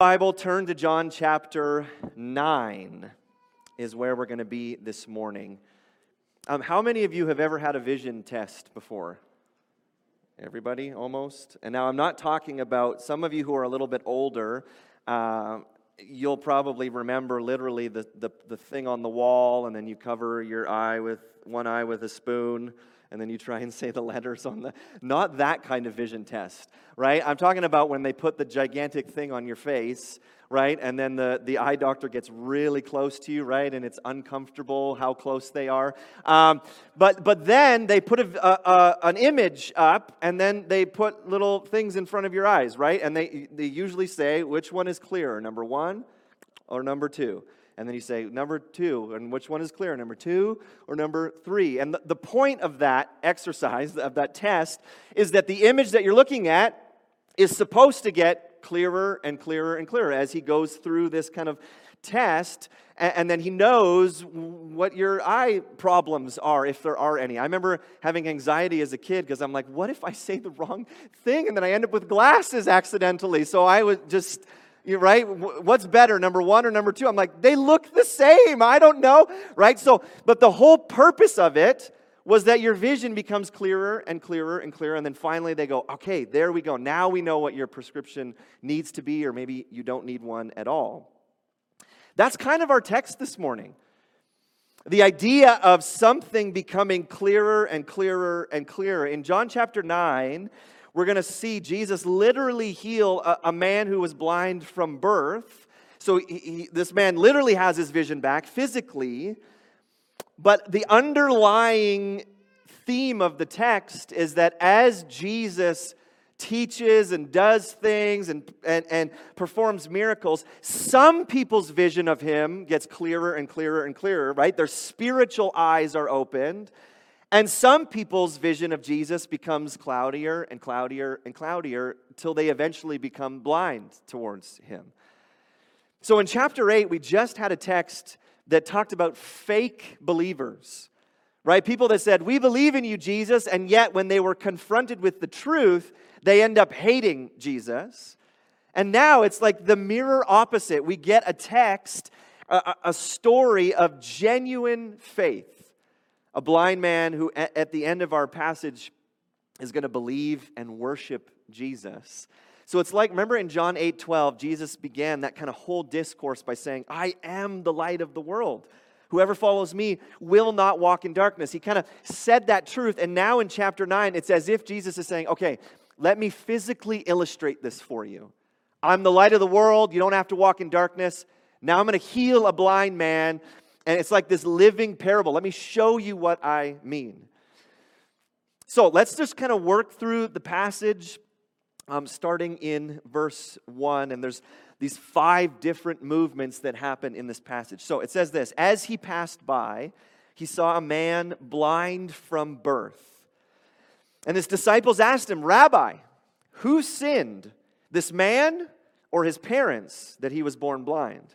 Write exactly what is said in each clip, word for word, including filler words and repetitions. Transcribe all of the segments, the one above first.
Bible, turn to John chapter nine is where we're going to be this morning. Um, how many of you have ever had a vision test before? Everybody, almost? And now I'm not talking about some of you who are a little bit older. Uh, you'll probably remember literally the, the, the thing on the wall, and then you cover your eye with one eye with a spoon, and then you try and say the letters on the... Not that kind of vision test, right? I'm talking about when they put the gigantic thing on your face, right? And then the, the eye doctor gets really close to you, right? And it's uncomfortable how close they are. Um, but but then they put a, a, a, an image up, and then they put little things in front of your eyes, right? And they they usually say, which one is clearer, number one or number two? And then you say, number two, and which one is clear, number two or number three? And the, the point of that exercise, of that test, is that the image that you're looking at is supposed to get clearer and clearer and clearer as he goes through this kind of test, and, and then he knows what your eye problems are, if there are any. I remember having anxiety as a kid because I'm like, what if I say the wrong thing? And then I end up with glasses accidentally, so I was just... You're right? What's better, number one or number two? I'm like, they look the same. I don't know, right? So, but the whole purpose of it was that your vision becomes clearer and clearer and clearer, and then finally they go, okay, there we go. Now we know what your prescription needs to be, or maybe you don't need one at all. That's kind of our text this morning. The idea of something becoming clearer and clearer and clearer. In John chapter nine, we're going to see Jesus literally heal a, a man who was blind from birth. So he, he, this man literally has his vision back physically. But the underlying theme of the text is that as Jesus teaches and does things and, and, and performs miracles, some people's vision of him gets clearer and clearer and clearer, right? Their spiritual eyes are opened. And some people's vision of Jesus becomes cloudier and cloudier and cloudier till they eventually become blind towards him. So in chapter eight, we just had a text that talked about fake believers, right? People that said, we believe in you, Jesus, and yet when they were confronted with the truth, they end up hating Jesus. And now it's like the mirror opposite. We get a text, a, a story of genuine faith. A blind man who, at the end of our passage, is going to believe and worship Jesus. So it's like, remember in John eight twelve, Jesus began that kind of whole discourse by saying, I am the light of the world. Whoever follows me will not walk in darkness. He kind of said that truth. And now in chapter nine, it's as if Jesus is saying, okay, let me physically illustrate this for you. I'm the light of the world. You don't have to walk in darkness. Now I'm going to heal a blind man. And it's like this living parable. Let me show you what I mean. So let's just kind of work through the passage, um, starting in verse one. And there's these five different movements that happen in this passage. So it says this, as he passed by, he saw a man blind from birth. And his disciples asked him, Rabbi, who sinned, this man or his parents, that he was born blind?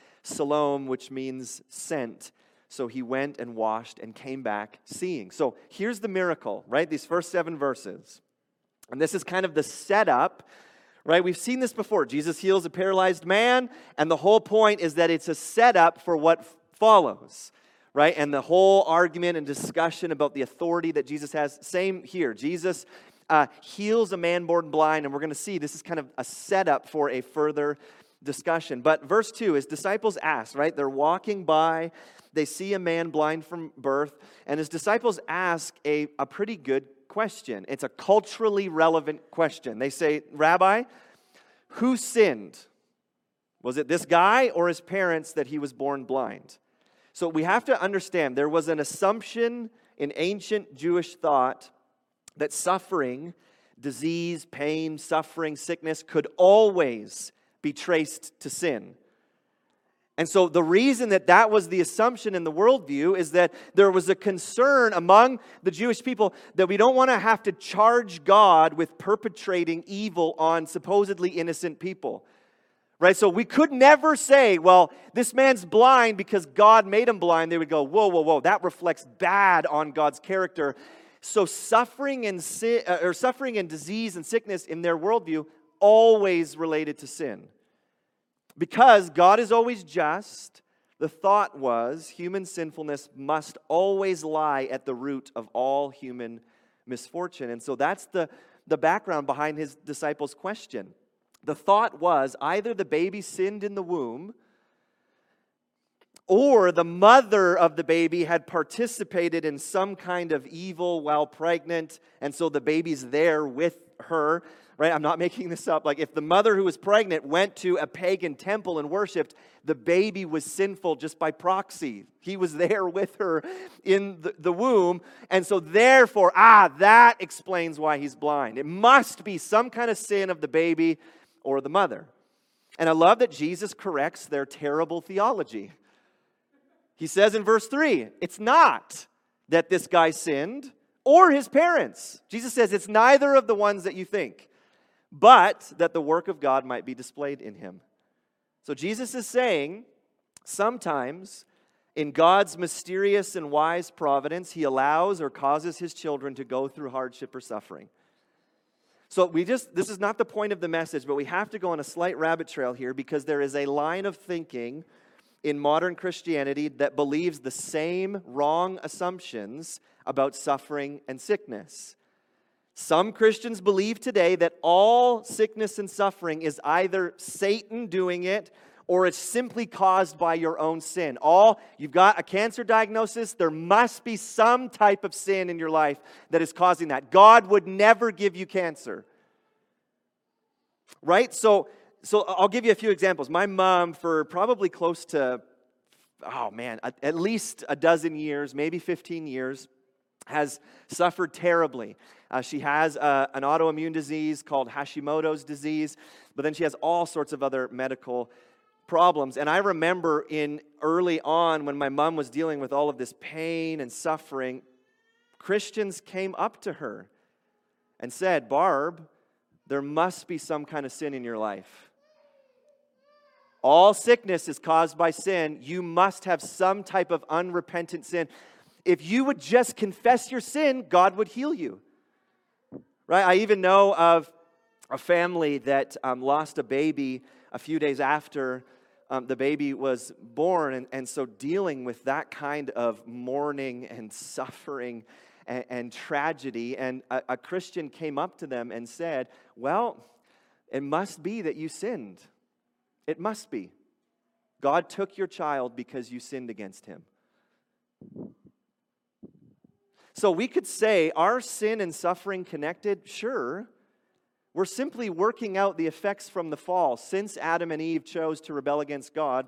Siloam, which means sent. So he went and washed and came back seeing. So here's the miracle, right? These first seven verses. And this is kind of the setup, right? We've seen this before. Jesus heals a paralyzed man, and the whole point is that it's a setup for what follows, right? And the whole argument and discussion about the authority that Jesus has, same here. Jesus uh, heals a man born blind, and we're going to see this is kind of a setup for a further discussion. But verse two, his disciples asked, right? They're walking by, they see a man blind from birth, and his disciples ask a, a pretty good question. It's a culturally relevant question. They say, Rabbi, who sinned? Was it this guy or his parents that he was born blind? So we have to understand there was an assumption in ancient Jewish thought that suffering, disease, pain, suffering, sickness could always be traced to sin. And so the reason that that was the assumption in the worldview is that there was a concern among the Jewish people that we don't want to have to charge God with perpetrating evil on supposedly innocent people. Right? So we could never say, well, this man's blind because God made him blind. They would go, whoa, whoa, whoa, that reflects bad on God's character. So suffering and sin, or suffering and disease and sickness in their worldview always related to sin. Because God is always just, the thought was human sinfulness must always lie at the root of all human misfortune. And so that's the, the background behind his disciples' question. The thought was either the baby sinned in the womb or the mother of the baby had participated in some kind of evil while pregnant, and so the baby's there with her. Right? I'm not making this up. Like, if the mother who was pregnant went to a pagan temple and worshipped, the baby was sinful just by proxy. He was there with her in the, the womb. And so therefore, ah, that explains why he's blind. It must be some kind of sin of the baby or the mother. And I love that Jesus corrects their terrible theology. He says in verse three, it's not that this guy sinned or his parents. Jesus says it's neither of the ones that you think, but that the work of God might be displayed in him. So Jesus is saying, sometimes in God's mysterious and wise providence, he allows or causes his children to go through hardship or suffering. So we just, this is not the point of the message, but we have to go on a slight rabbit trail here because there is a line of thinking in modern Christianity that believes the same wrong assumptions about suffering and sickness. Some Christians believe today that all sickness and suffering is either Satan doing it or it's simply caused by your own sin. All, you've got a cancer diagnosis, there must be some type of sin in your life that is causing that. God would never give you cancer. Right? So, so I'll give you a few examples. My mom, for probably close to, oh man, at least a dozen years, maybe fifteen years, has suffered terribly. Uh, she has uh, an autoimmune disease called Hashimoto's disease, but then she has all sorts of other medical problems. And I remember in early on when my mom was dealing with all of this pain and suffering, Christians came up to her and said, Barb, there must be some kind of sin in your life. All sickness is caused by sin. You must have some type of unrepentant sin. If you would just confess your sin, God would heal you. Right? I even know of a family that um, lost a baby a few days after um, the baby was born. And, and so dealing with that kind of mourning and suffering and, and tragedy, and a, a Christian came up to them and said, well, it must be that you sinned. It must be. God took your child because you sinned against him. So we could say, are sin and suffering connected? Sure. We're simply working out the effects from the fall. Since Adam and Eve chose to rebel against God,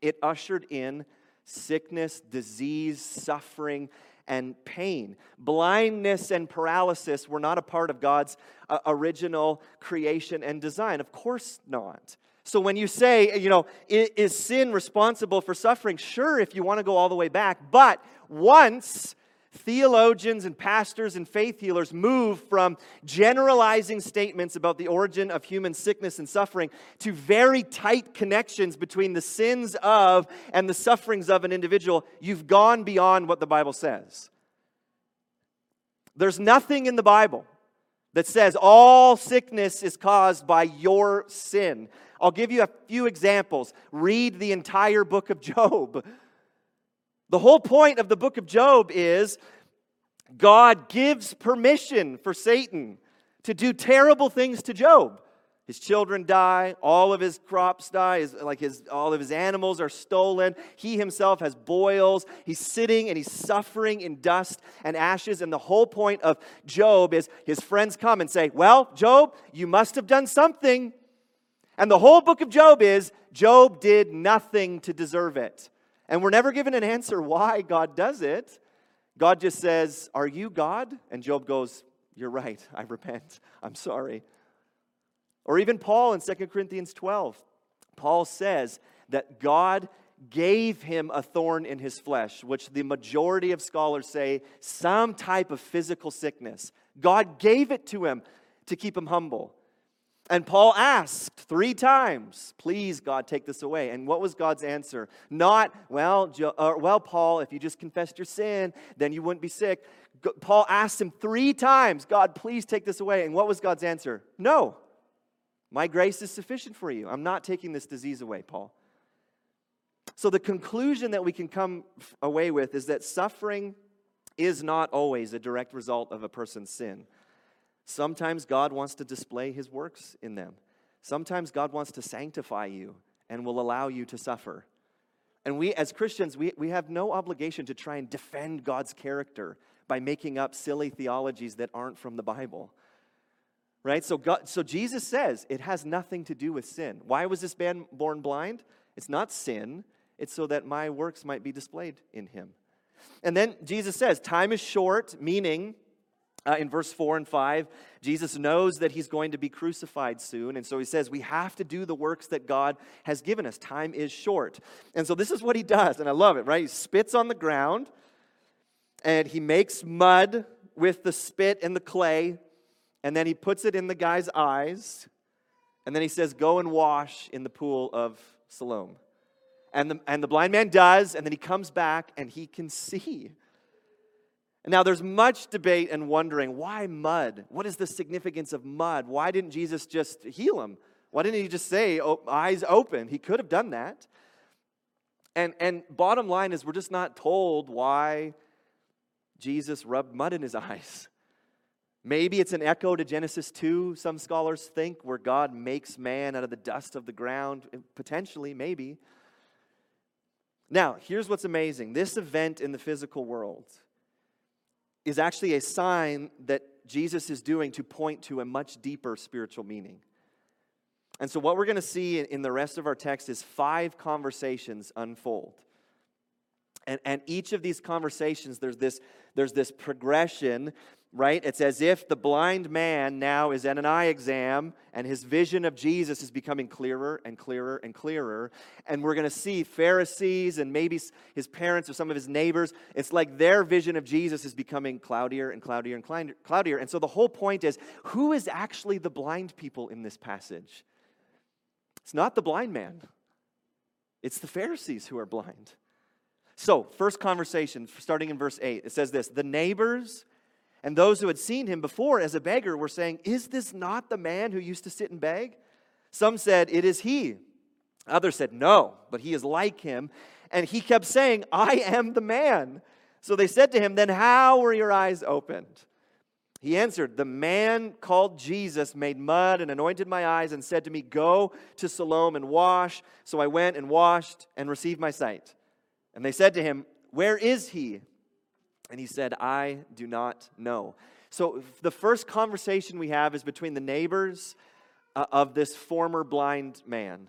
it ushered in sickness, disease, suffering, and pain. Blindness and paralysis were not a part of God's uh, original creation and design. Of course not. So when you say, you know, is, is sin responsible for suffering? Sure, if you want to go all the way back. But once theologians and pastors and faith healers move from generalizing statements about the origin of human sickness and suffering to very tight connections between the sins of and the sufferings of an individual, you've gone beyond what the Bible says. There's nothing in the Bible that says all sickness is caused by your sin. I'll give you a few examples. Read the entire book of Job. The whole point of the book of Job is God gives permission for Satan to do terrible things to Job. His children die, all of his crops die, his, like his, all of his animals are stolen. He himself has boils. He's sitting and he's suffering in dust and ashes. And the whole point of Job is his friends come and say, well, Job, you must have done something. And the whole book of Job is Job did nothing to deserve it. And we're never given an answer why God does it. God just says, are you God? And Job goes, you're right, I repent, I'm sorry. Or even Paul in Second Corinthians twelve. Paul says that God gave him a thorn in his flesh, which the majority of scholars say some type of physical sickness. God gave it to him to keep him humble. And Paul asked three times, please, God, take this away. And what was God's answer? Not, well, jo- uh, well, Paul, if you just confessed your sin, then you wouldn't be sick. G- Paul asked him three times, God, please take this away. And what was God's answer? No, my grace is sufficient for you. I'm not taking this disease away, Paul. So the conclusion that we can come away with is that suffering is not always a direct result of a person's sin. Sometimes God wants to display his works in them. Sometimes God wants to sanctify you and will allow you to suffer. And we, as Christians, we, we have no obligation to try and defend God's character by making up silly theologies that aren't from the Bible. Right? So, God, so Jesus says it has nothing to do with sin. Why was this man born blind? It's not sin. It's so that my works might be displayed in him. And then Jesus says, time is short, meaning uh, in verse four and five, Jesus knows that he's going to be crucified soon. And so he says, we have to do the works that God has given us. Time is short. And so this is what he does. And I love it, right? He spits on the ground and he makes mud with the spit and the clay. And then he puts it in the guy's eyes. And then he says, go and wash in the pool of Siloam. And the, and the blind man does, and then he comes back, and he can see. And now, there's much debate and wondering, why mud? What is the significance of mud? Why didn't Jesus just heal him? Why didn't he just say, oh, eyes open? He could have done that. And, and bottom line is, we're just not told why Jesus rubbed mud in his eyes. Maybe it's an echo to Genesis two, some scholars think, where God makes man out of the dust of the ground. Potentially, maybe. Now, here's what's amazing. This event in the physical world is actually a sign that Jesus is doing to point to a much deeper spiritual meaning. And so what we're going to see in the rest of our text is five conversations unfold. And, and each of these conversations, there's this, there's this progression. Right? It's as if the blind man now is at an eye exam and his vision of Jesus is becoming clearer and clearer and clearer. And we're going to see Pharisees and maybe his parents or some of his neighbors. It's like their vision of Jesus is becoming cloudier and cloudier and cloudier. And so the whole point is, who is actually the blind people in this passage? It's not the blind man. It's the Pharisees who are blind. So, first conversation, starting in verse eight, it says this, the neighbors and those who had seen him before as a beggar were saying, is this not the man who used to sit and beg? Some said, it is he. Others said, no, but he is like him. And he kept saying, I am the man. So they said to him, then how were your eyes opened? He answered, the man called Jesus made mud and anointed my eyes and said to me, go to Siloam and wash. So I went and washed and received my sight. And they said to him, where is he? And he said, I do not know. So the first conversation we have is between the neighbors uh, of this former blind man.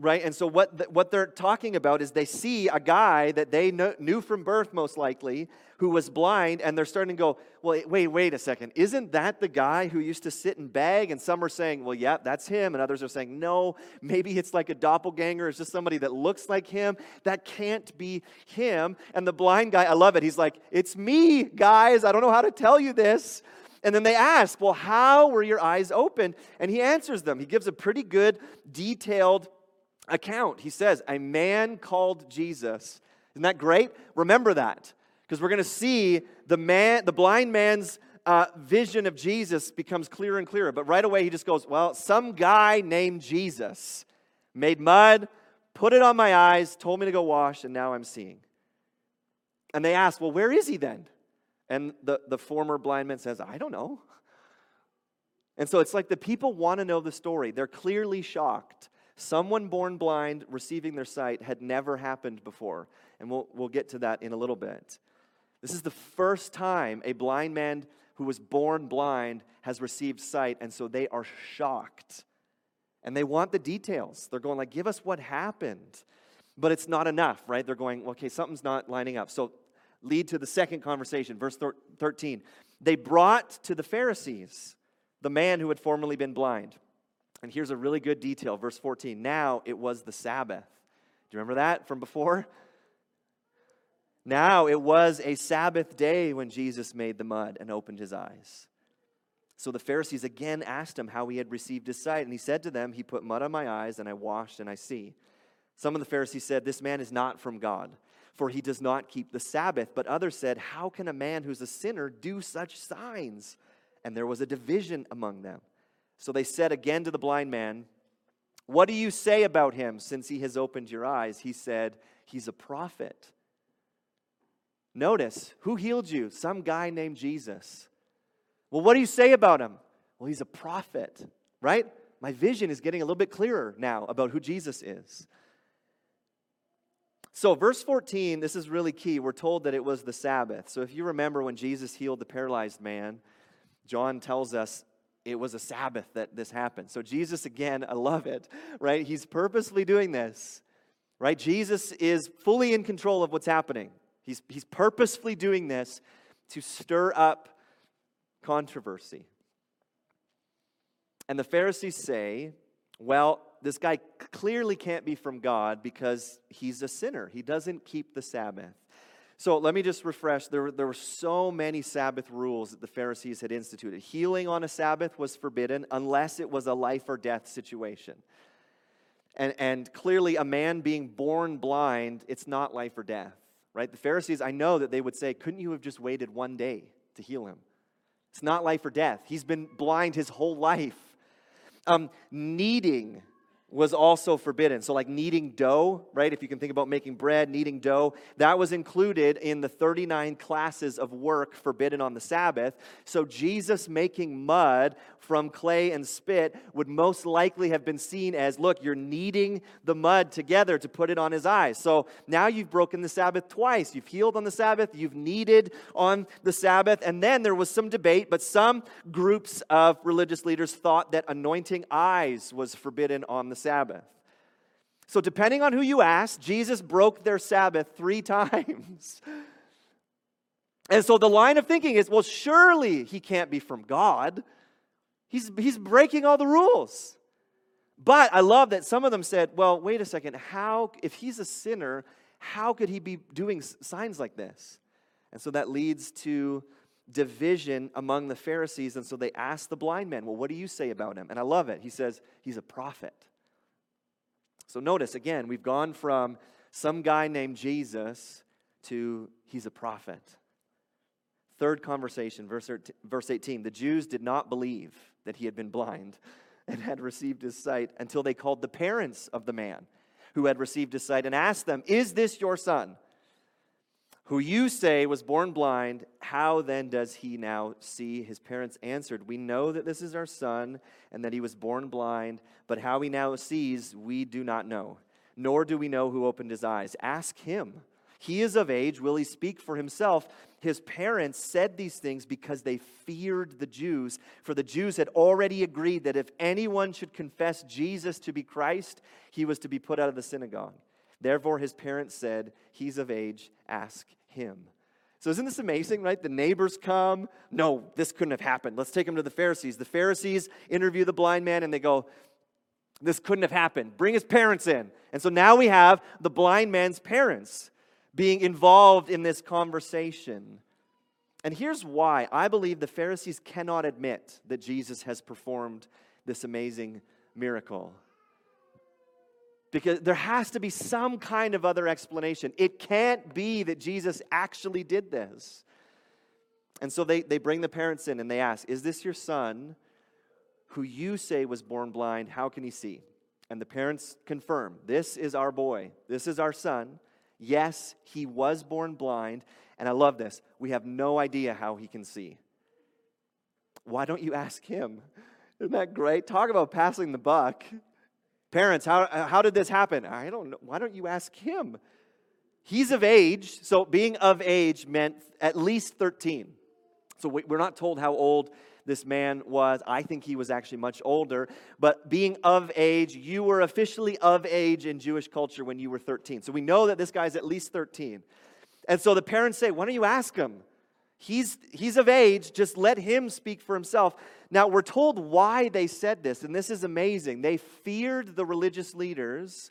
Right? And so what the, what they're talking about is they see a guy that they know, knew from birth most likely who was blind. And they're starting to go, well, wait, wait a second. Isn't that the guy who used to sit and beg? And some are saying, well, yeah, that's him. And others are saying, no, maybe it's like a doppelganger. It's just somebody that looks like him. That can't be him. And the blind guy, I love it. He's like, it's me, guys. I don't know how to tell you this. And then they ask, well, how were your eyes opened? And he answers them. He gives a pretty good, detailed account. He says, a man called Jesus. Isn't that great? Remember that, because we're going to see the man, the blind man's uh, vision of Jesus becomes clearer and clearer. But right away he just goes, well, some guy named Jesus made mud, put it on my eyes, told me to go wash, and now I'm seeing. And they ask, well, where is he then? And the, the former blind man says, I don't know. And so it's like the people want to know the story. They're clearly shocked. Someone born blind receiving their sight had never happened before. And we'll we'll get to that in a little bit. This is the first time a blind man who was born blind has received sight. And so they are shocked. And they want the details. They're going like, give us what happened. But it's not enough, right? They're going, okay, something's not lining up. So lead to the second conversation, verse thirteen. They brought to the Pharisees the man who had formerly been blind. And here's a really good detail, verse fourteen. Now it was the Sabbath. Do you remember that from before? Now it was a Sabbath day when Jesus made the mud and opened his eyes. So the Pharisees again asked him how he had received his sight. And he said to them, he put mud on my eyes and I washed and I see. Some of the Pharisees said, this man is not from God, for he does not keep the Sabbath. But others said, how can a man who's a sinner do such signs? And there was a division among them. So they said again to the blind man, what do you say about him since he has opened your eyes? He said, he's a prophet. Notice, who healed you? Some guy named Jesus. Well, what do you say about him? Well, he's a prophet, right? My vision is getting a little bit clearer now about who Jesus is. So verse fourteen, this is really key. We're told that it was the Sabbath. So if you remember when Jesus healed the paralyzed man, John tells us it was a Sabbath that this happened. So Jesus, again, I love it, right? He's purposely doing this, right? Jesus is fully in control of what's happening. He's, he's purposefully doing this to stir up controversy. And the Pharisees say, well, this guy clearly can't be from God because he's a sinner. He doesn't keep the Sabbath. So let me just refresh. There were, there were so many Sabbath rules that the Pharisees had instituted. Healing on a Sabbath was forbidden unless it was a life or death situation. And, and clearly a man being born blind, it's not life or death. Right? The Pharisees, I know that they would say, couldn't you have just waited one day to heal him? It's not life or death. He's been blind his whole life. Um, kneading was also forbidden. So like kneading dough, right? If you can think about making bread, kneading dough, that was included in the thirty-nine classes of work forbidden on the Sabbath. So Jesus making mud from clay and spit would most likely have been seen as, look, you're kneading the mud together to put it on his eyes. So now you've broken the Sabbath twice. You've healed on the Sabbath, you've kneaded on the Sabbath. And then there was some debate, but some groups of religious leaders thought that anointing eyes was forbidden on the Sabbath. So depending on who you ask, Jesus broke their Sabbath three times. And so the line of thinking is, well, surely he can't be from God. He's, he's breaking all the rules. But I love that some of them said, well, wait a second, how, if he's a sinner, how could he be doing signs like this? And so that leads to division among the Pharisees. And so they asked the blind man, well, what do you say about him? And I love it. He says, he's a prophet. So notice, again, we've gone from some guy named Jesus to he's a prophet. Third conversation, verse eighteen. The Jews did not believe that he had been blind and had received his sight until they called the parents of the man who had received his sight and asked them, is this your son, who you say was born blind? How then does he now see? His parents answered, we know that this is our son and that he was born blind, but how he now sees, we do not know, nor do we know who opened his eyes. Ask him. He is of age. Will he speak for himself? His parents said these things because they feared the Jews, for the Jews had already agreed that if anyone should confess Jesus to be Christ, he was to be put out of the synagogue. Therefore, his parents said, he's of age. Ask him. So isn't this amazing, right? The neighbors come. No, this couldn't have happened. Let's take him to the Pharisees. The Pharisees interview the blind man and they go, this couldn't have happened. Bring his parents in. And so now we have the blind man's parents being involved in this conversation. And here's why. I believe the Pharisees cannot admit that Jesus has performed this amazing miracle, because there has to be some kind of other explanation. It can't be that Jesus actually did this. And so they, they bring the parents in and they ask, is this your son who you say was born blind? How can he see? And the parents confirm, this is our boy. This is our son. Yes, he was born blind. And I love this. We have no idea how he can see. Why don't you ask him? Isn't that great? Talk about passing the buck. Parents, how how did this happen? I don't know. Why don't you ask him? He's of age. So being of age meant at least thirteen. So we're not told how old this man was. I think he was actually much older. But being of age, you were officially of age in Jewish culture when you were thirteen. So we know that this guy's at least thirteen. And so the parents say, why don't you ask him? He's, he's of age, just let him speak for himself. Now, we're told why they said this, and this is amazing. They feared the religious leaders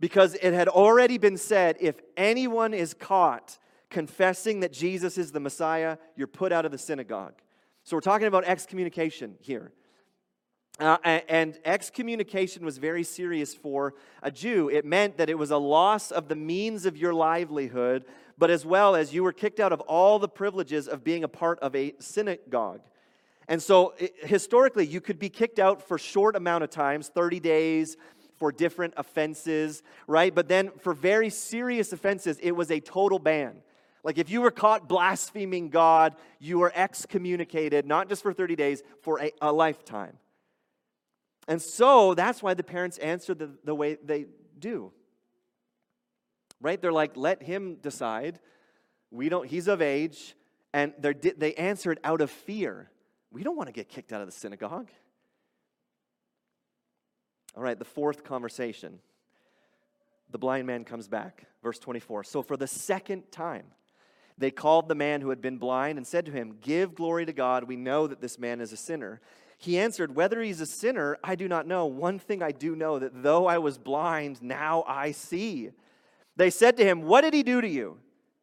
because it had already been said, if anyone is caught confessing that Jesus is the Messiah, you're put out of the synagogue. So we're talking about excommunication here. Uh, and excommunication was very serious for a Jew. It meant that it was a loss of the means of your livelihood, but as well as you were kicked out of all the privileges of being a part of a synagogue. And so, it, historically, you could be kicked out for short amount of times, thirty days, for different offenses, right? But then for very serious offenses, it was a total ban. Like if you were caught blaspheming God, you were excommunicated, not just for thirty days, for a, a lifetime. And so that's why the parents answer the, the way they do. Right? They're like, let him decide. We don't, he's of age. And they they answered out of fear. We don't want to get kicked out of the synagogue. All right, the fourth conversation. The blind man comes back. Verse twenty-four. So for the second time, they called the man who had been blind and said to him, give glory to God. We know that this man is a sinner. He answered, whether he's a sinner, I do not know. One thing I do know, that though I was blind, now I see. They said to him, what did he do to you?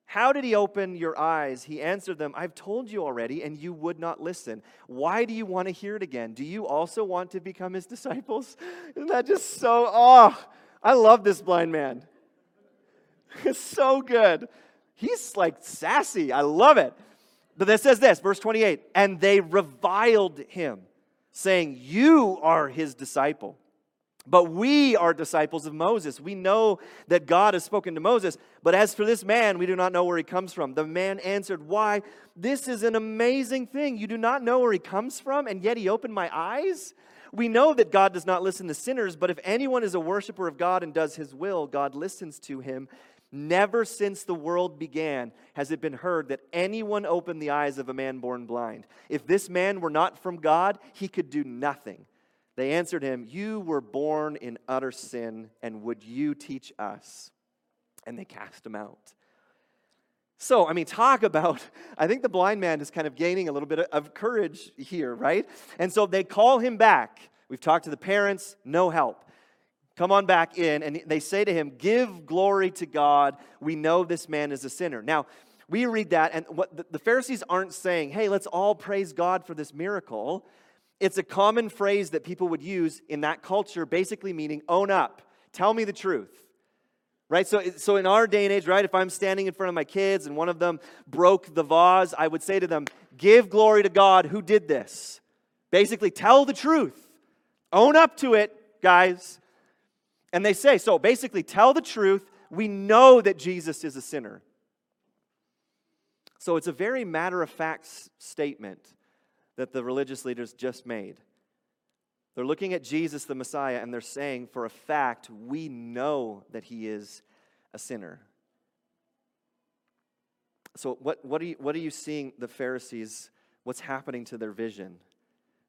How did he open your eyes? He answered them, I've told you already, and you would not listen. Why do you want to hear it again? Do you also want to become his disciples? Isn't that just so, oh, I love this blind man. It's so good. He's like sassy. I love it. But it says this, verse twenty-eight, and they reviled him, saying, you are his disciple, but we are disciples of Moses. We know that God has spoken to Moses, but as for this man, we do not know where he comes from. The man answered, why, this is an amazing thing. You do not know where he comes from, and yet he opened my eyes? We know that God does not listen to sinners, but if anyone is a worshiper of God and does his will, God listens to him. Never since the world began has it been heard that anyone opened the eyes of a man born blind. If this man were not from God, he could do nothing. They answered him, you were born in utter sin, and would you teach us? And they cast him out. So, I mean, talk about, I think the blind man is kind of gaining a little bit of courage here, right? And so they call him back. We've talked to the parents, no help. Come on back in, and they say to him, give glory to God. We know this man is a sinner. Now, we read that, and what the Pharisees aren't saying, hey, let's all praise God for this miracle. It's a common phrase that people would use in that culture, basically meaning, own up, tell me the truth. Right, so so in our day and age, right, if I'm standing in front of my kids and one of them broke the vase, I would say to them, give glory to God who did this. Basically, tell the truth. Own up to it, guys. And they say, so basically, tell the truth. We know that Jesus is a sinner. So it's a very matter-of-fact statement that the religious leaders just made. They're looking at Jesus, the Messiah, and they're saying, for a fact, we know that he is a sinner. So what, what, are, you, what are you seeing the Pharisees, what's happening to their vision?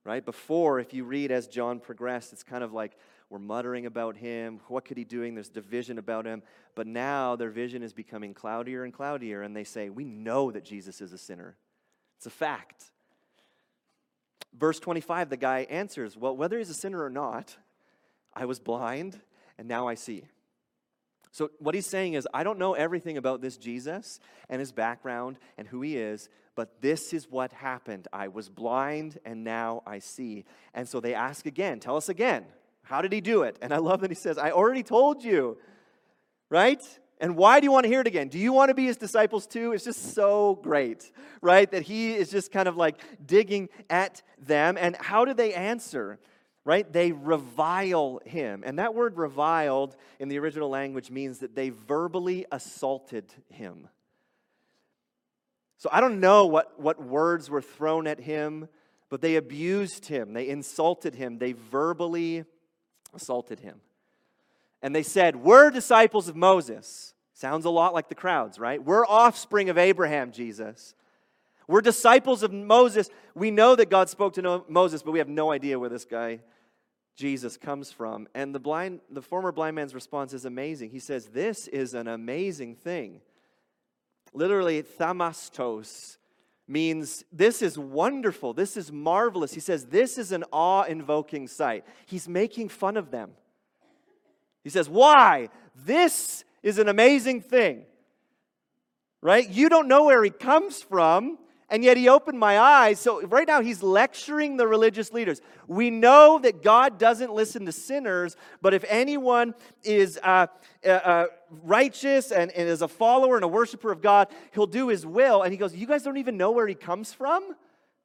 Right? Before, if you read as John progressed, it's kind of like, we're muttering about him. What could he be doing? There's division about him. But now their vision is becoming cloudier and cloudier, and they say, we know that Jesus is a sinner. It's a fact. Verse twenty-five, the guy answers, well, whether he's a sinner or not, I was blind, and now I see. So what he's saying is, I don't know everything about this Jesus and his background and who he is, but this is what happened. I was blind, and now I see. And so they ask again, tell us again. How did he do it? And I love that he says, I already told you, right? And why do you want to hear it again? Do you want to be his disciples too? It's just so great, right? That he is just kind of like digging at them. And how do they answer, right? They revile him. And that word reviled in the original language means that they verbally assaulted him. So I don't know what, what words were thrown at him, but they abused him. They insulted him. They verbally assaulted him. And they said, we're disciples of Moses. Sounds a lot like the crowds, right? We're offspring of Abraham, Jesus. We're disciples of Moses. We know that God spoke to Moses, but we have no idea where this guy, Jesus, comes from. And the blind, the former blind man's response is amazing. He says, this is an amazing thing. Literally, thamastos means this is wonderful, this is marvelous. He says, this is an awe-invoking sight. He's making fun of them. He says, why? This is an amazing thing, right? You don't know where he comes from, and yet he opened my eyes. So right now he's lecturing the religious leaders. We know that God doesn't listen to sinners, but if anyone is uh, uh, uh, righteous and, and is a follower and a worshiper of God, he'll do his will. And he goes, you guys don't even know where he comes from?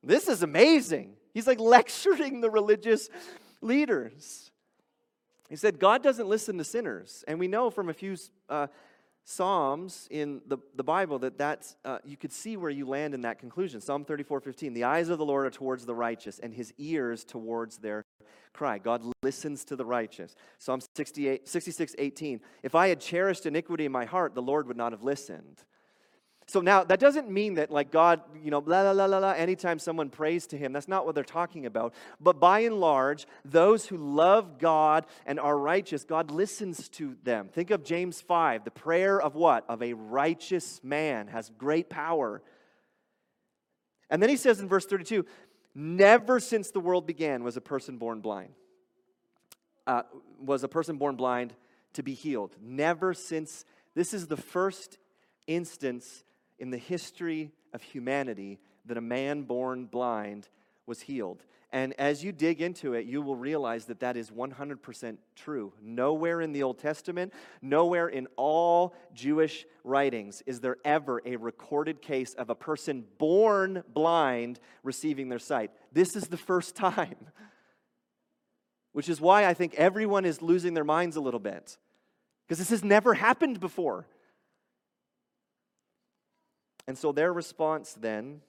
This is amazing. He's like lecturing the religious leaders. He said, God doesn't listen to sinners. And we know from a few uh Psalms in the, the Bible that that's, uh, you could see where you land in that conclusion. Psalm thirty-four fifteen, the eyes of the Lord are towards the righteous and his ears towards their cry. God listens to the righteous. Psalm sixty-eight, sixty-six eighteen, if I had cherished iniquity in my heart, the Lord would not have listened. So now that doesn't mean that like God, you know, blah, blah, blah, blah, blah, anytime someone prays to him, that's not what they're talking about. But by and large, those who love God and are righteous, God listens to them. Think of James five, the prayer of what? Of a righteous man has great power. And then he says in verse thirty-two, never since the world began was a person born blind, uh, was a person born blind to be healed. Never since, this is the first instance in the history of humanity that a man born blind was healed. And as you dig into it, you will realize that that is one hundred percent true. Nowhere in the Old Testament, nowhere in all Jewish writings is there ever a recorded case of a person born blind receiving their sight. This is the first time, which is why I think everyone is losing their minds a little bit, because this has never happened before. And so their response then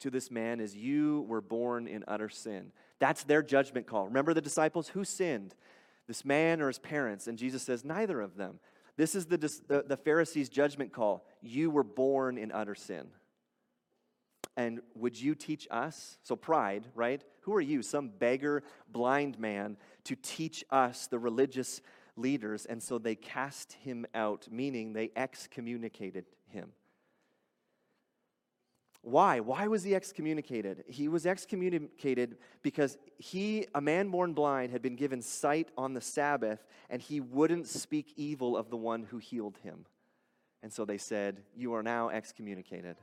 to this man is, you were born in utter sin. That's their judgment call. Remember the disciples? Who sinned? This man or his parents? And Jesus says, neither of them. This is the, the, the Pharisees' judgment call. You were born in utter sin. And would you teach us? So pride, right? Who are you, some beggar, blind man, to teach us, the religious leaders? And so they cast him out, meaning they excommunicated him. Why? Why was he excommunicated? He was excommunicated because he, a man born blind, had been given sight on the Sabbath, and he wouldn't speak evil of the one who healed him. And so they said, you are now excommunicated.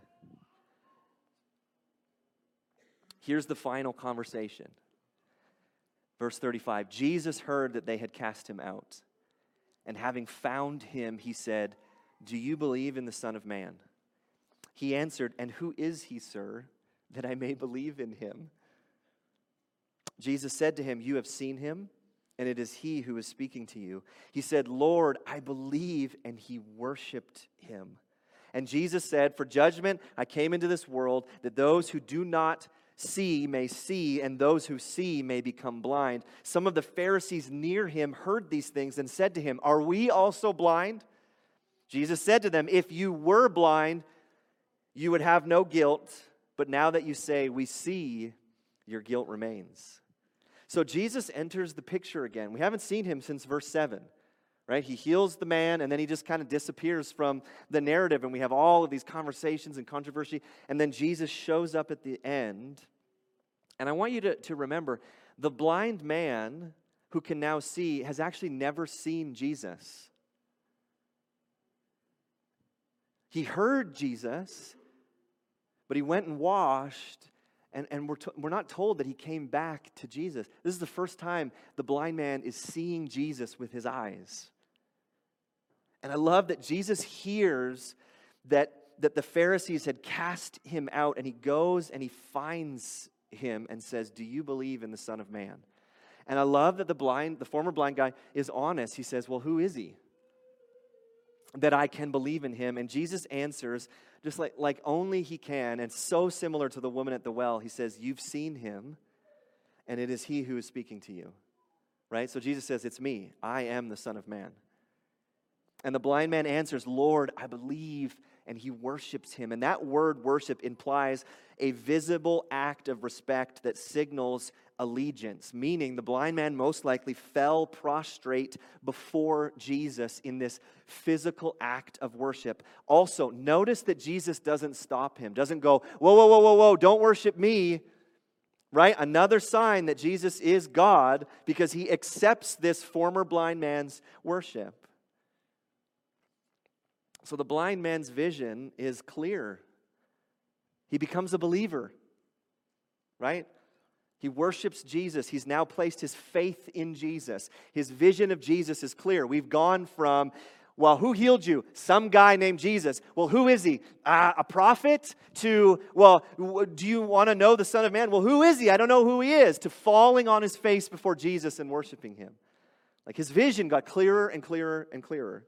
Here's the final conversation. Verse thirty-five, Jesus heard that they had cast him out, and having found him, he said, do you believe in the Son of Man? He answered, and who is he, sir, that I may believe in him? Jesus said to him, you have seen him, and it is he who is speaking to you. He said, Lord, I believe, and he worshiped him. And Jesus said, for judgment I came into this world, that those who do not see may see, and those who see may become blind. Some of the Pharisees near him heard these things and said to him, are we also blind? Jesus said to them, if you were blind, you would have no guilt, but now that you say, we see, your guilt remains. So Jesus enters the picture again. We haven't seen him since verse seven, right? He heals the man, and then he just kind of disappears from the narrative, and we have all of these conversations and controversy, and then Jesus shows up at the end. And I want you to, to remember, the blind man who can now see has actually never seen Jesus. He heard Jesus, but he went and washed, and, and we're, to, we're not told that he came back to Jesus. This is the first time the blind man is seeing Jesus with his eyes. And I love that Jesus hears that, that the Pharisees had cast him out, and he goes and he finds him and says, do you believe in the Son of Man? And I love that the blind, the former blind guy is honest. He says, well, who is he, that I can believe in him? And Jesus answers just like, like only he can, and so similar to the woman at the well. He says, you've seen him, and it is he who is speaking to you, right? So Jesus says, it's me. I am the Son of Man. And the blind man answers, Lord, I believe, and he worships him. And that word worship implies a visible act of respect that signals allegiance, meaning the blind man most likely fell prostrate before Jesus in this physical act of worship. Also, notice that Jesus doesn't stop him, doesn't go, whoa, whoa, whoa, whoa, whoa, don't worship me, right? Another sign that Jesus is God, because he accepts this former blind man's worship. So the blind man's vision is clear. He becomes a believer, right? He worships Jesus. He's now placed his faith in Jesus. His vision of Jesus is clear. We've gone from, well, who healed you? Some guy named Jesus. Well, who is he? Uh, a prophet? To, well, do you want to know the Son of Man? Well, who is he? I don't know who he is. To falling on his face before Jesus and worshiping him. Like, his vision got clearer and clearer and clearer.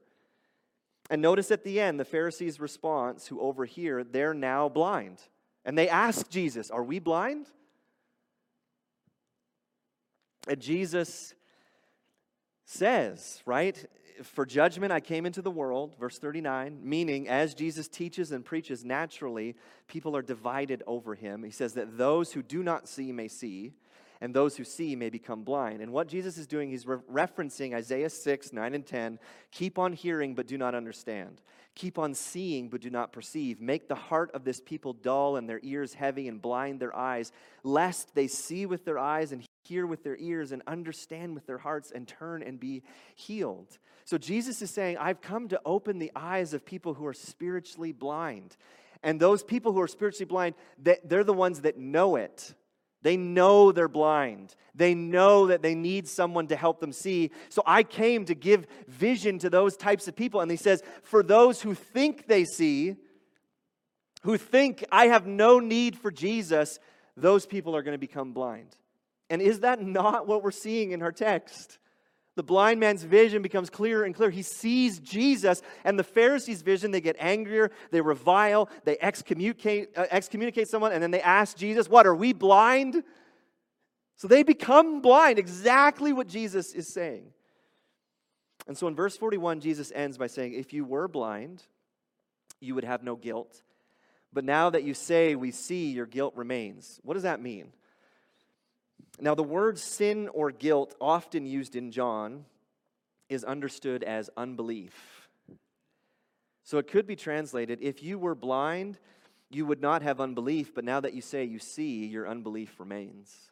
And notice at the end, the Pharisees' response, who overhear, they're now blind. And they ask Jesus, are we blind? And Jesus says, right, for judgment I came into the world, verse thirty-nine, meaning as Jesus teaches and preaches naturally, people are divided over him. He says that those who do not see may see, and those who see may become blind. And what Jesus is doing, he's re- referencing Isaiah six, nine, and ten, keep on hearing but do not understand. Keep on seeing but do not perceive. Make the heart of this people dull and their ears heavy and blind their eyes, lest they see with their eyes and hear with their ears and understand with their hearts and turn and be healed. So Jesus is saying, I've come to open the eyes of people who are spiritually blind. And those people who are spiritually blind, they're the ones that know it. They know they're blind. They know that they need someone to help them see. So I came to give vision to those types of people. And he says, for those who think they see, who think I have no need for Jesus, those people are going to become blind. And is that not what we're seeing in our text? The blind man's vision becomes clearer and clearer. He sees Jesus, and the Pharisees' vision, they get angrier, they revile, they excommunicate, uh, excommunicate someone, and then they ask Jesus, what, are we blind? So they become blind, exactly what Jesus is saying. And so in verse forty-one, Jesus ends by saying, if you were blind, you would have no guilt. But now that you say we see, your guilt remains. What does that mean? Now, the word sin or guilt, often used in John, is understood as unbelief. So it could be translated, if you were blind, you would not have unbelief, but now that you say you see, your unbelief remains.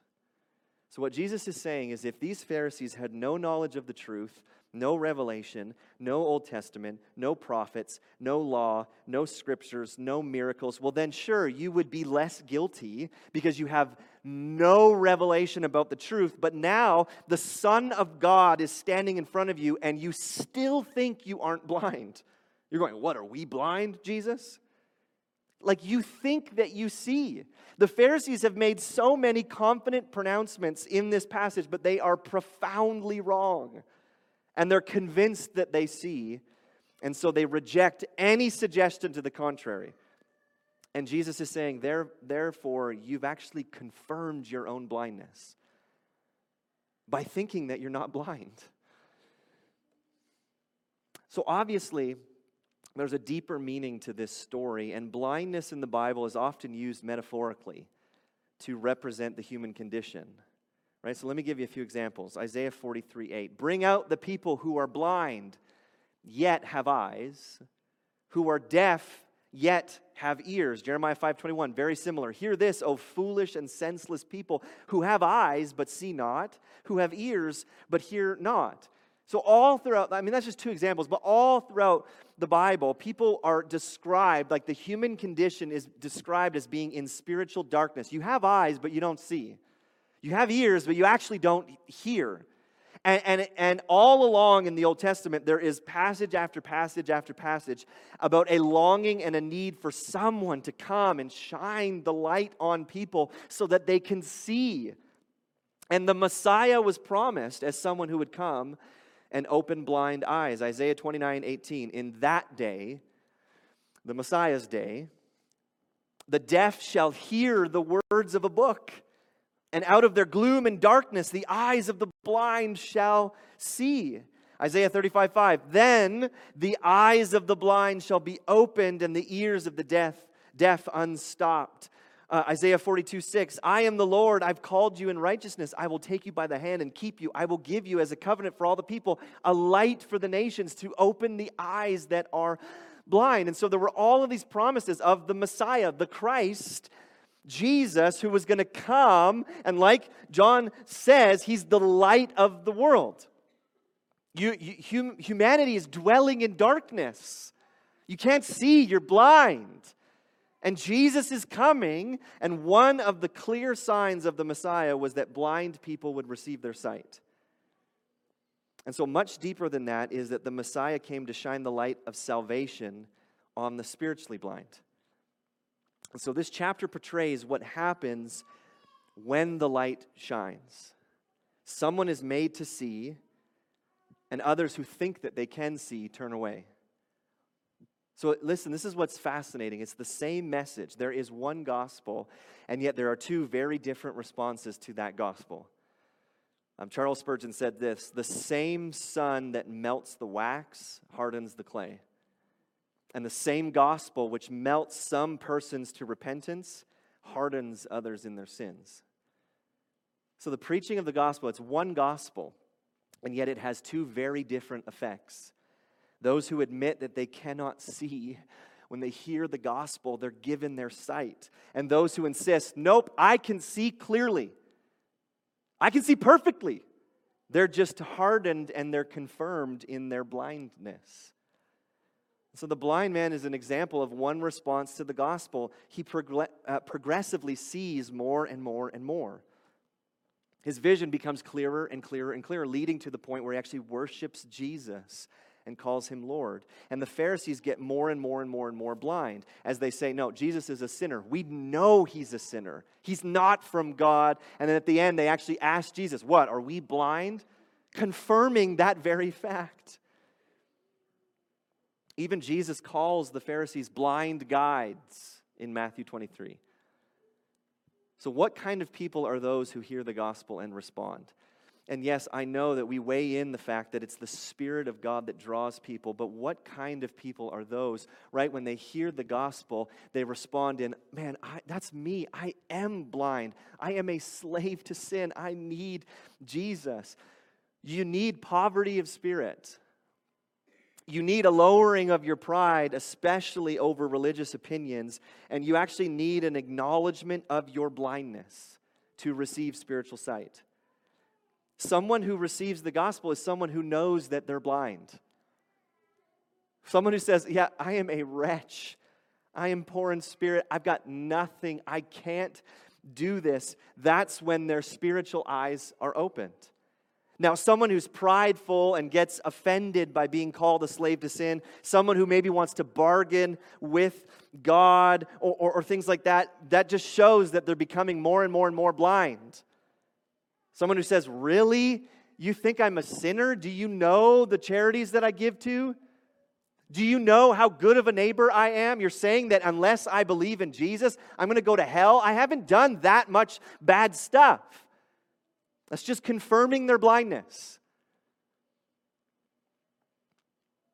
So what Jesus is saying is, if these Pharisees had no knowledge of the truth, no revelation, no Old Testament, no prophets, no law, no scriptures, no miracles, well then sure, you would be less guilty because you have no revelation about the truth, but now the Son of God is standing in front of you and you still think you aren't blind. You're going, what, are we blind, Jesus? Like, you think that you see. The Pharisees have made so many confident pronouncements in this passage, but they are profoundly wrong. And they're convinced that they see, and so they reject any suggestion to the contrary. And Jesus is saying, there, therefore, you've actually confirmed your own blindness by thinking that you're not blind. So obviously, there's a deeper meaning to this story, and blindness in the Bible is often used metaphorically to represent the human condition. Right, so let me give you a few examples. Isaiah forty-three eight. Bring out the people who are blind, yet have eyes, who are deaf, yet have ears. Jeremiah five twenty-one, very similar. Hear this, O foolish and senseless people, who have eyes but see not, who have ears but hear not. So all throughout, I mean, that's just two examples, but all throughout the Bible, people are described, like the human condition is described as being in spiritual darkness. You have eyes, but you don't see. You have ears, but you actually don't hear. And, and, and all along in the Old Testament, there is passage after passage after passage about a longing and a need for someone to come and shine the light on people so that they can see. And the Messiah was promised as someone who would come and open blind eyes. Isaiah twenty-nine eighteen, in that day, the Messiah's day, the deaf shall hear the words of a book. And out of their gloom and darkness, the eyes of the blind shall see. Isaiah thirty-five five, then the eyes of the blind shall be opened and the ears of the deaf, deaf unstopped. Uh, Isaiah forty-two six, I am the Lord, I've called you in righteousness. I will take you by the hand and keep you. I will give you as a covenant for all the people, a light for the nations to open the eyes that are blind. And so there were all of these promises of the Messiah, the Christ, Jesus, who was going to come. And like John says, he's the light of the world. You, you, hum, humanity is dwelling in darkness. You can't see, you're blind. And Jesus is coming, and one of the clear signs of the Messiah was that blind people would receive their sight. And so much deeper than that is that the Messiah came to shine the light of salvation on the spiritually blind. And so this chapter portrays what happens when the light shines. Someone is made to see, and others who think that they can see turn away. So listen, this is what's fascinating. It's the same message. There is one gospel, and yet there are two very different responses to that gospel. Um, Charles Spurgeon said this, the same sun that melts the wax hardens the clay. And the same gospel which melts some persons to repentance hardens others in their sins. So the preaching of the gospel, it's one gospel, and yet it has two very different effects. Those who admit that they cannot see, when they hear the gospel, they're given their sight. And those who insist, nope, I can see clearly. I can see perfectly. They're just hardened and they're confirmed in their blindness. So the blind man is an example of one response to the gospel. He prog- uh, progressively sees more and more and more. His vision becomes clearer and clearer and clearer, leading to the point where he actually worships Jesus and calls him Lord. And the Pharisees get more and more and more and more blind as they say, no, Jesus is a sinner. We know he's a sinner. He's not from God. And then at the end, they actually ask Jesus, what, are we blind? Confirming that very fact. Even Jesus calls the Pharisees blind guides in Matthew twenty-three. So what kind of people are those who hear the gospel and respond? And yes, I know that we weigh in the fact that it's the Spirit of God that draws people, but what kind of people are those, right? When they hear the gospel, they respond in, man, I, that's me. I am blind. I am a slave to sin. I need Jesus. You need poverty of spirit. You need a lowering of your pride, especially over religious opinions, and you actually need an acknowledgement of your blindness to receive spiritual sight. Someone who receives the gospel is someone who knows that they're blind. Someone who says, yeah, I am a wretch. I am poor in spirit. I've got nothing. I can't do this. That's when their spiritual eyes are opened. Now, someone who's prideful and gets offended by being called a slave to sin, someone who maybe wants to bargain with God or, or, or things like that, that just shows that they're becoming more and more and more blind. Someone who says, really? You think I'm a sinner? Do you know the charities that I give to? Do you know how good of a neighbor I am? You're saying that unless I believe in Jesus, I'm going to go to hell? I haven't done that much bad stuff. That's just confirming their blindness.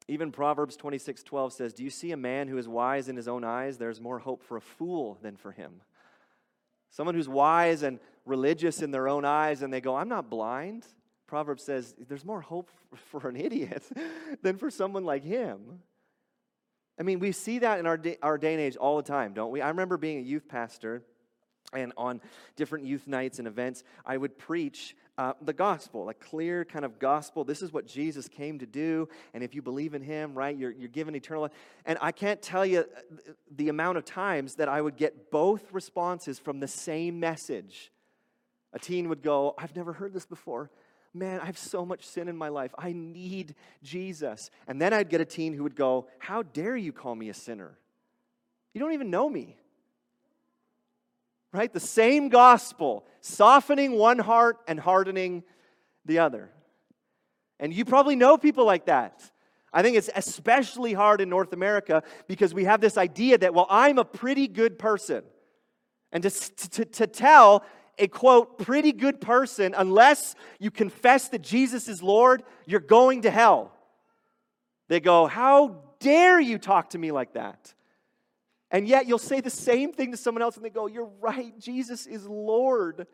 Even Proverbs twenty-six twelve says, do you see a man who is wise in his own eyes? There's more hope for a fool than for him. Someone who's wise and religious in their own eyes, and they go, I'm not blind. Proverbs says, there's more hope for an idiot than for someone like him. I mean, we see that in our day, our day and age all the time, don't we? I remember being a youth pastor, and on different youth nights and events, I would preach uh, the gospel, a clear kind of gospel. This is what Jesus came to do, and if you believe in him, right, you're, you're given eternal life. And I can't tell you the amount of times that I would get both responses from the same message. A teen would go, I've never heard this before. Man, I have so much sin in my life. I need Jesus. And then I'd get a teen who would go, how dare you call me a sinner? You don't even know me. Right? The same gospel, softening one heart and hardening the other. And you probably know people like that. I think it's especially hard in North America because we have this idea that, well, I'm a pretty good person. And to, to, to tell a, quote, pretty good person unless you confess that Jesus is Lord, you're going to hell. They go, how dare you talk to me like that? And yet you'll say the same thing to someone else and they go, you're right, Jesus is Lord.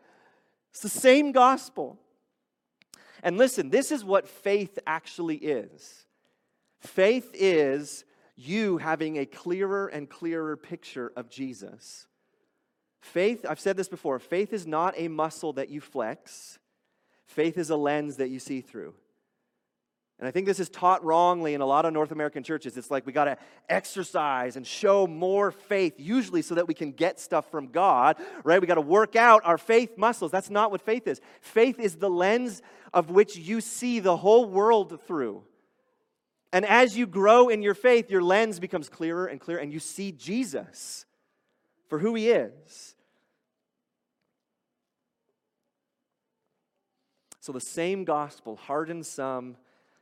It's the same gospel. And listen, this is what faith actually is. Faith is you having a clearer and clearer picture of Jesus. Faith, I've said this before, faith is not a muscle that you flex. Faith is a lens that you see through. And I think this is taught wrongly in a lot of North American churches. It's like we got to exercise and show more faith, usually so that we can get stuff from God, right? We got to work out our faith muscles. That's not what faith is. Faith is the lens of which you see the whole world through. And as you grow in your faith, your lens becomes clearer and clearer, and you see Jesus for who he is. So the same gospel hardens some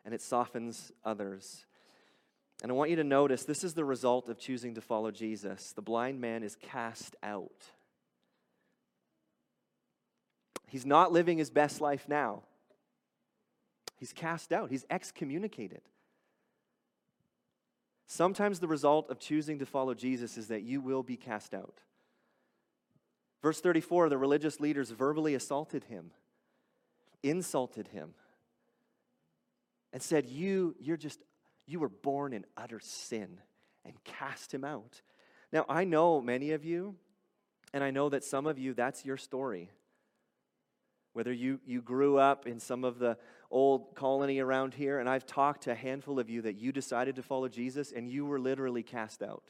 and it softens others. And I want you to notice this is the result of choosing to follow Jesus. The blind man is cast out. He's not living his best life now. He's cast out. He's excommunicated. Sometimes the result of choosing to follow Jesus is that you will be cast out. Verse thirty-four, the religious leaders verbally assaulted him, insulted him, and said, you, you're just, you were born in utter sin, and cast him out. Now, I know many of you, and I know that some of you, that's your story. Whether you, you grew up in some of the old colony around here, and I've talked to a handful of you that you decided to follow Jesus and you were literally cast out.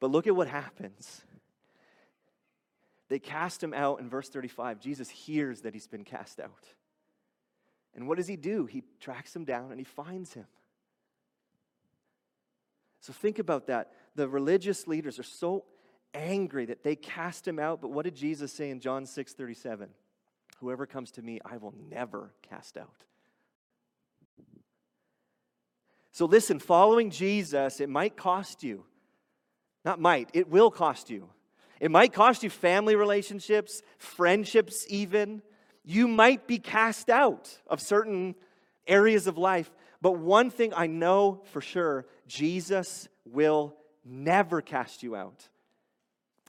But look at what happens. They cast him out in verse thirty-five. Jesus hears that he's been cast out. And what does he do? He tracks him down and he finds him. So think about that. The religious leaders are so angry that they cast him out, but what did Jesus say in John six thirty-seven? Whoever comes to me, I will never cast out. So listen, following Jesus, it might cost you. Not might, it will cost you. It might cost you family relationships, friendships even. You might be cast out of certain areas of life. But one thing I know for sure, Jesus will never cast you out.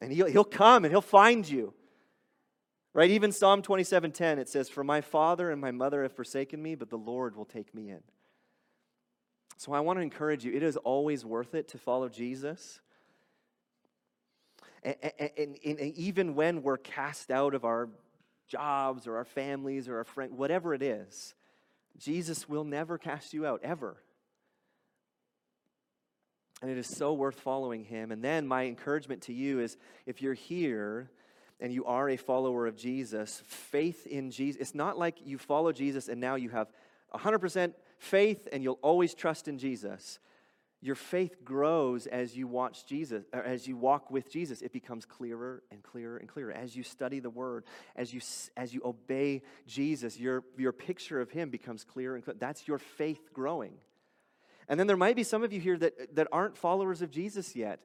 And he'll, he'll come and he'll find you. Right? Even Psalm twenty-seven ten, it says, for my father and my mother have forsaken me, but the Lord will take me in. So I want to encourage you, it is always worth it to follow Jesus. And, and, and, and even when we're cast out of our jobs or our families or our friends, whatever it is, Jesus will never cast you out, ever. And it is so worth following him. And then my encouragement to you is if you're here and you are a follower of Jesus, faith in Jesus, it's not like you follow Jesus and now you have one hundred percent faith and you'll always trust in Jesus. Your faith grows as you watch Jesus, or as you walk with Jesus. It becomes clearer and clearer and clearer. As you study the word, as you as you obey Jesus, your, your picture of him becomes clearer and clearer. That's your faith growing. And then there might be some of you here that, that aren't followers of Jesus yet.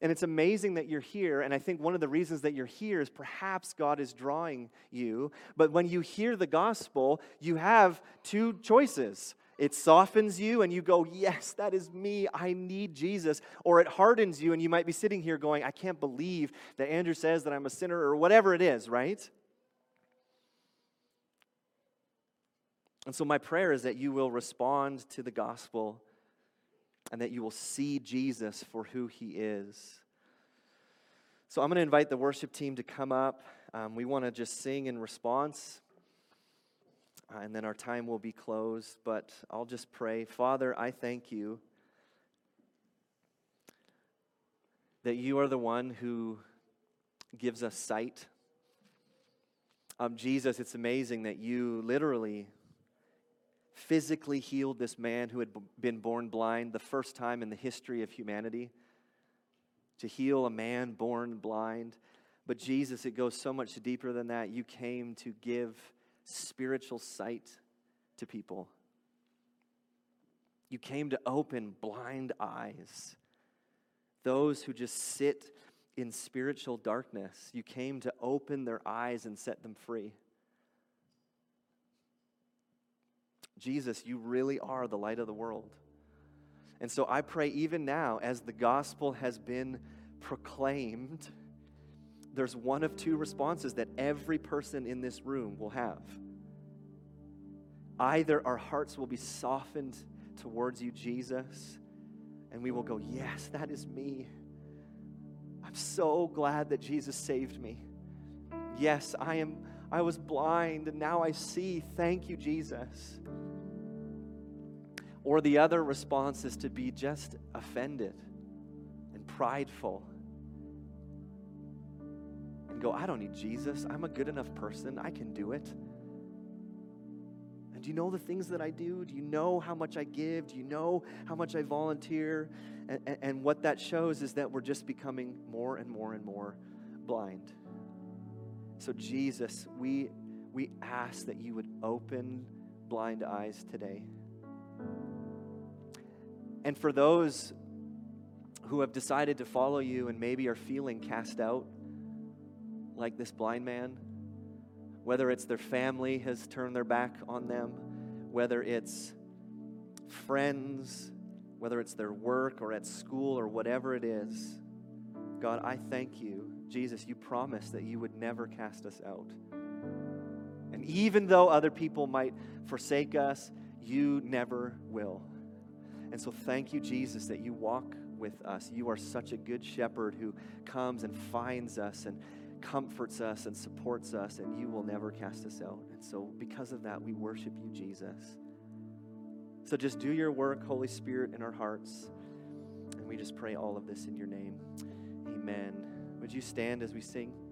And it's amazing that you're here. And I think one of the reasons that you're here is perhaps God is drawing you. But when you hear the gospel, you have two choices. It softens you and you go, yes, that is me. I need Jesus. Or it hardens you and you might be sitting here going, I can't believe that Andrew says that I'm a sinner or whatever it is, right? And so my prayer is that you will respond to the gospel and that you will see Jesus for who he is. So I'm going to invite the worship team to come up. Um, we want to just sing in response. Uh, and then our time will be closed. But I'll just pray. Father, I thank you that you are the one who gives us sight. Um, Jesus, it's amazing that you literally physically healed this man who had been born blind, the first time in the history of humanity, to heal a man born blind. But Jesus, it goes so much deeper than that. You came to give spiritual sight to people. You came to open blind eyes. Those who just sit in spiritual darkness. You came to open their eyes and set them free. Jesus, you really are the light of the world. And so I pray even now, as the gospel has been proclaimed, there's one of two responses that every person in this room will have. Either our hearts will be softened towards you, Jesus, and we will go, yes, that is me. I'm so glad that Jesus saved me. Yes, I am. I was blind, and now I see. Thank you, Jesus. Or the other response is to be just offended and prideful and go, I don't need Jesus. I'm a good enough person. I can do it. And do you know the things that I do? Do you know how much I give? Do you know how much I volunteer? And, and, and what that shows is that we're just becoming more and more and more blind. So Jesus, we we ask that you would open blind eyes today. And for those who have decided to follow you and maybe are feeling cast out, like this blind man, whether it's their family has turned their back on them, whether it's friends, whether it's their work or at school or whatever it is, God, I thank you. Jesus, you promised that you would never cast us out. And even though other people might forsake us, you never will. And so thank you, Jesus, that you walk with us. You are such a good shepherd who comes and finds us and comforts us and supports us, and you will never cast us out. And so because of that, we worship you, Jesus. So just do your work, Holy Spirit, in our hearts. And we just pray all of this in your name. Amen. Would you stand as we sing?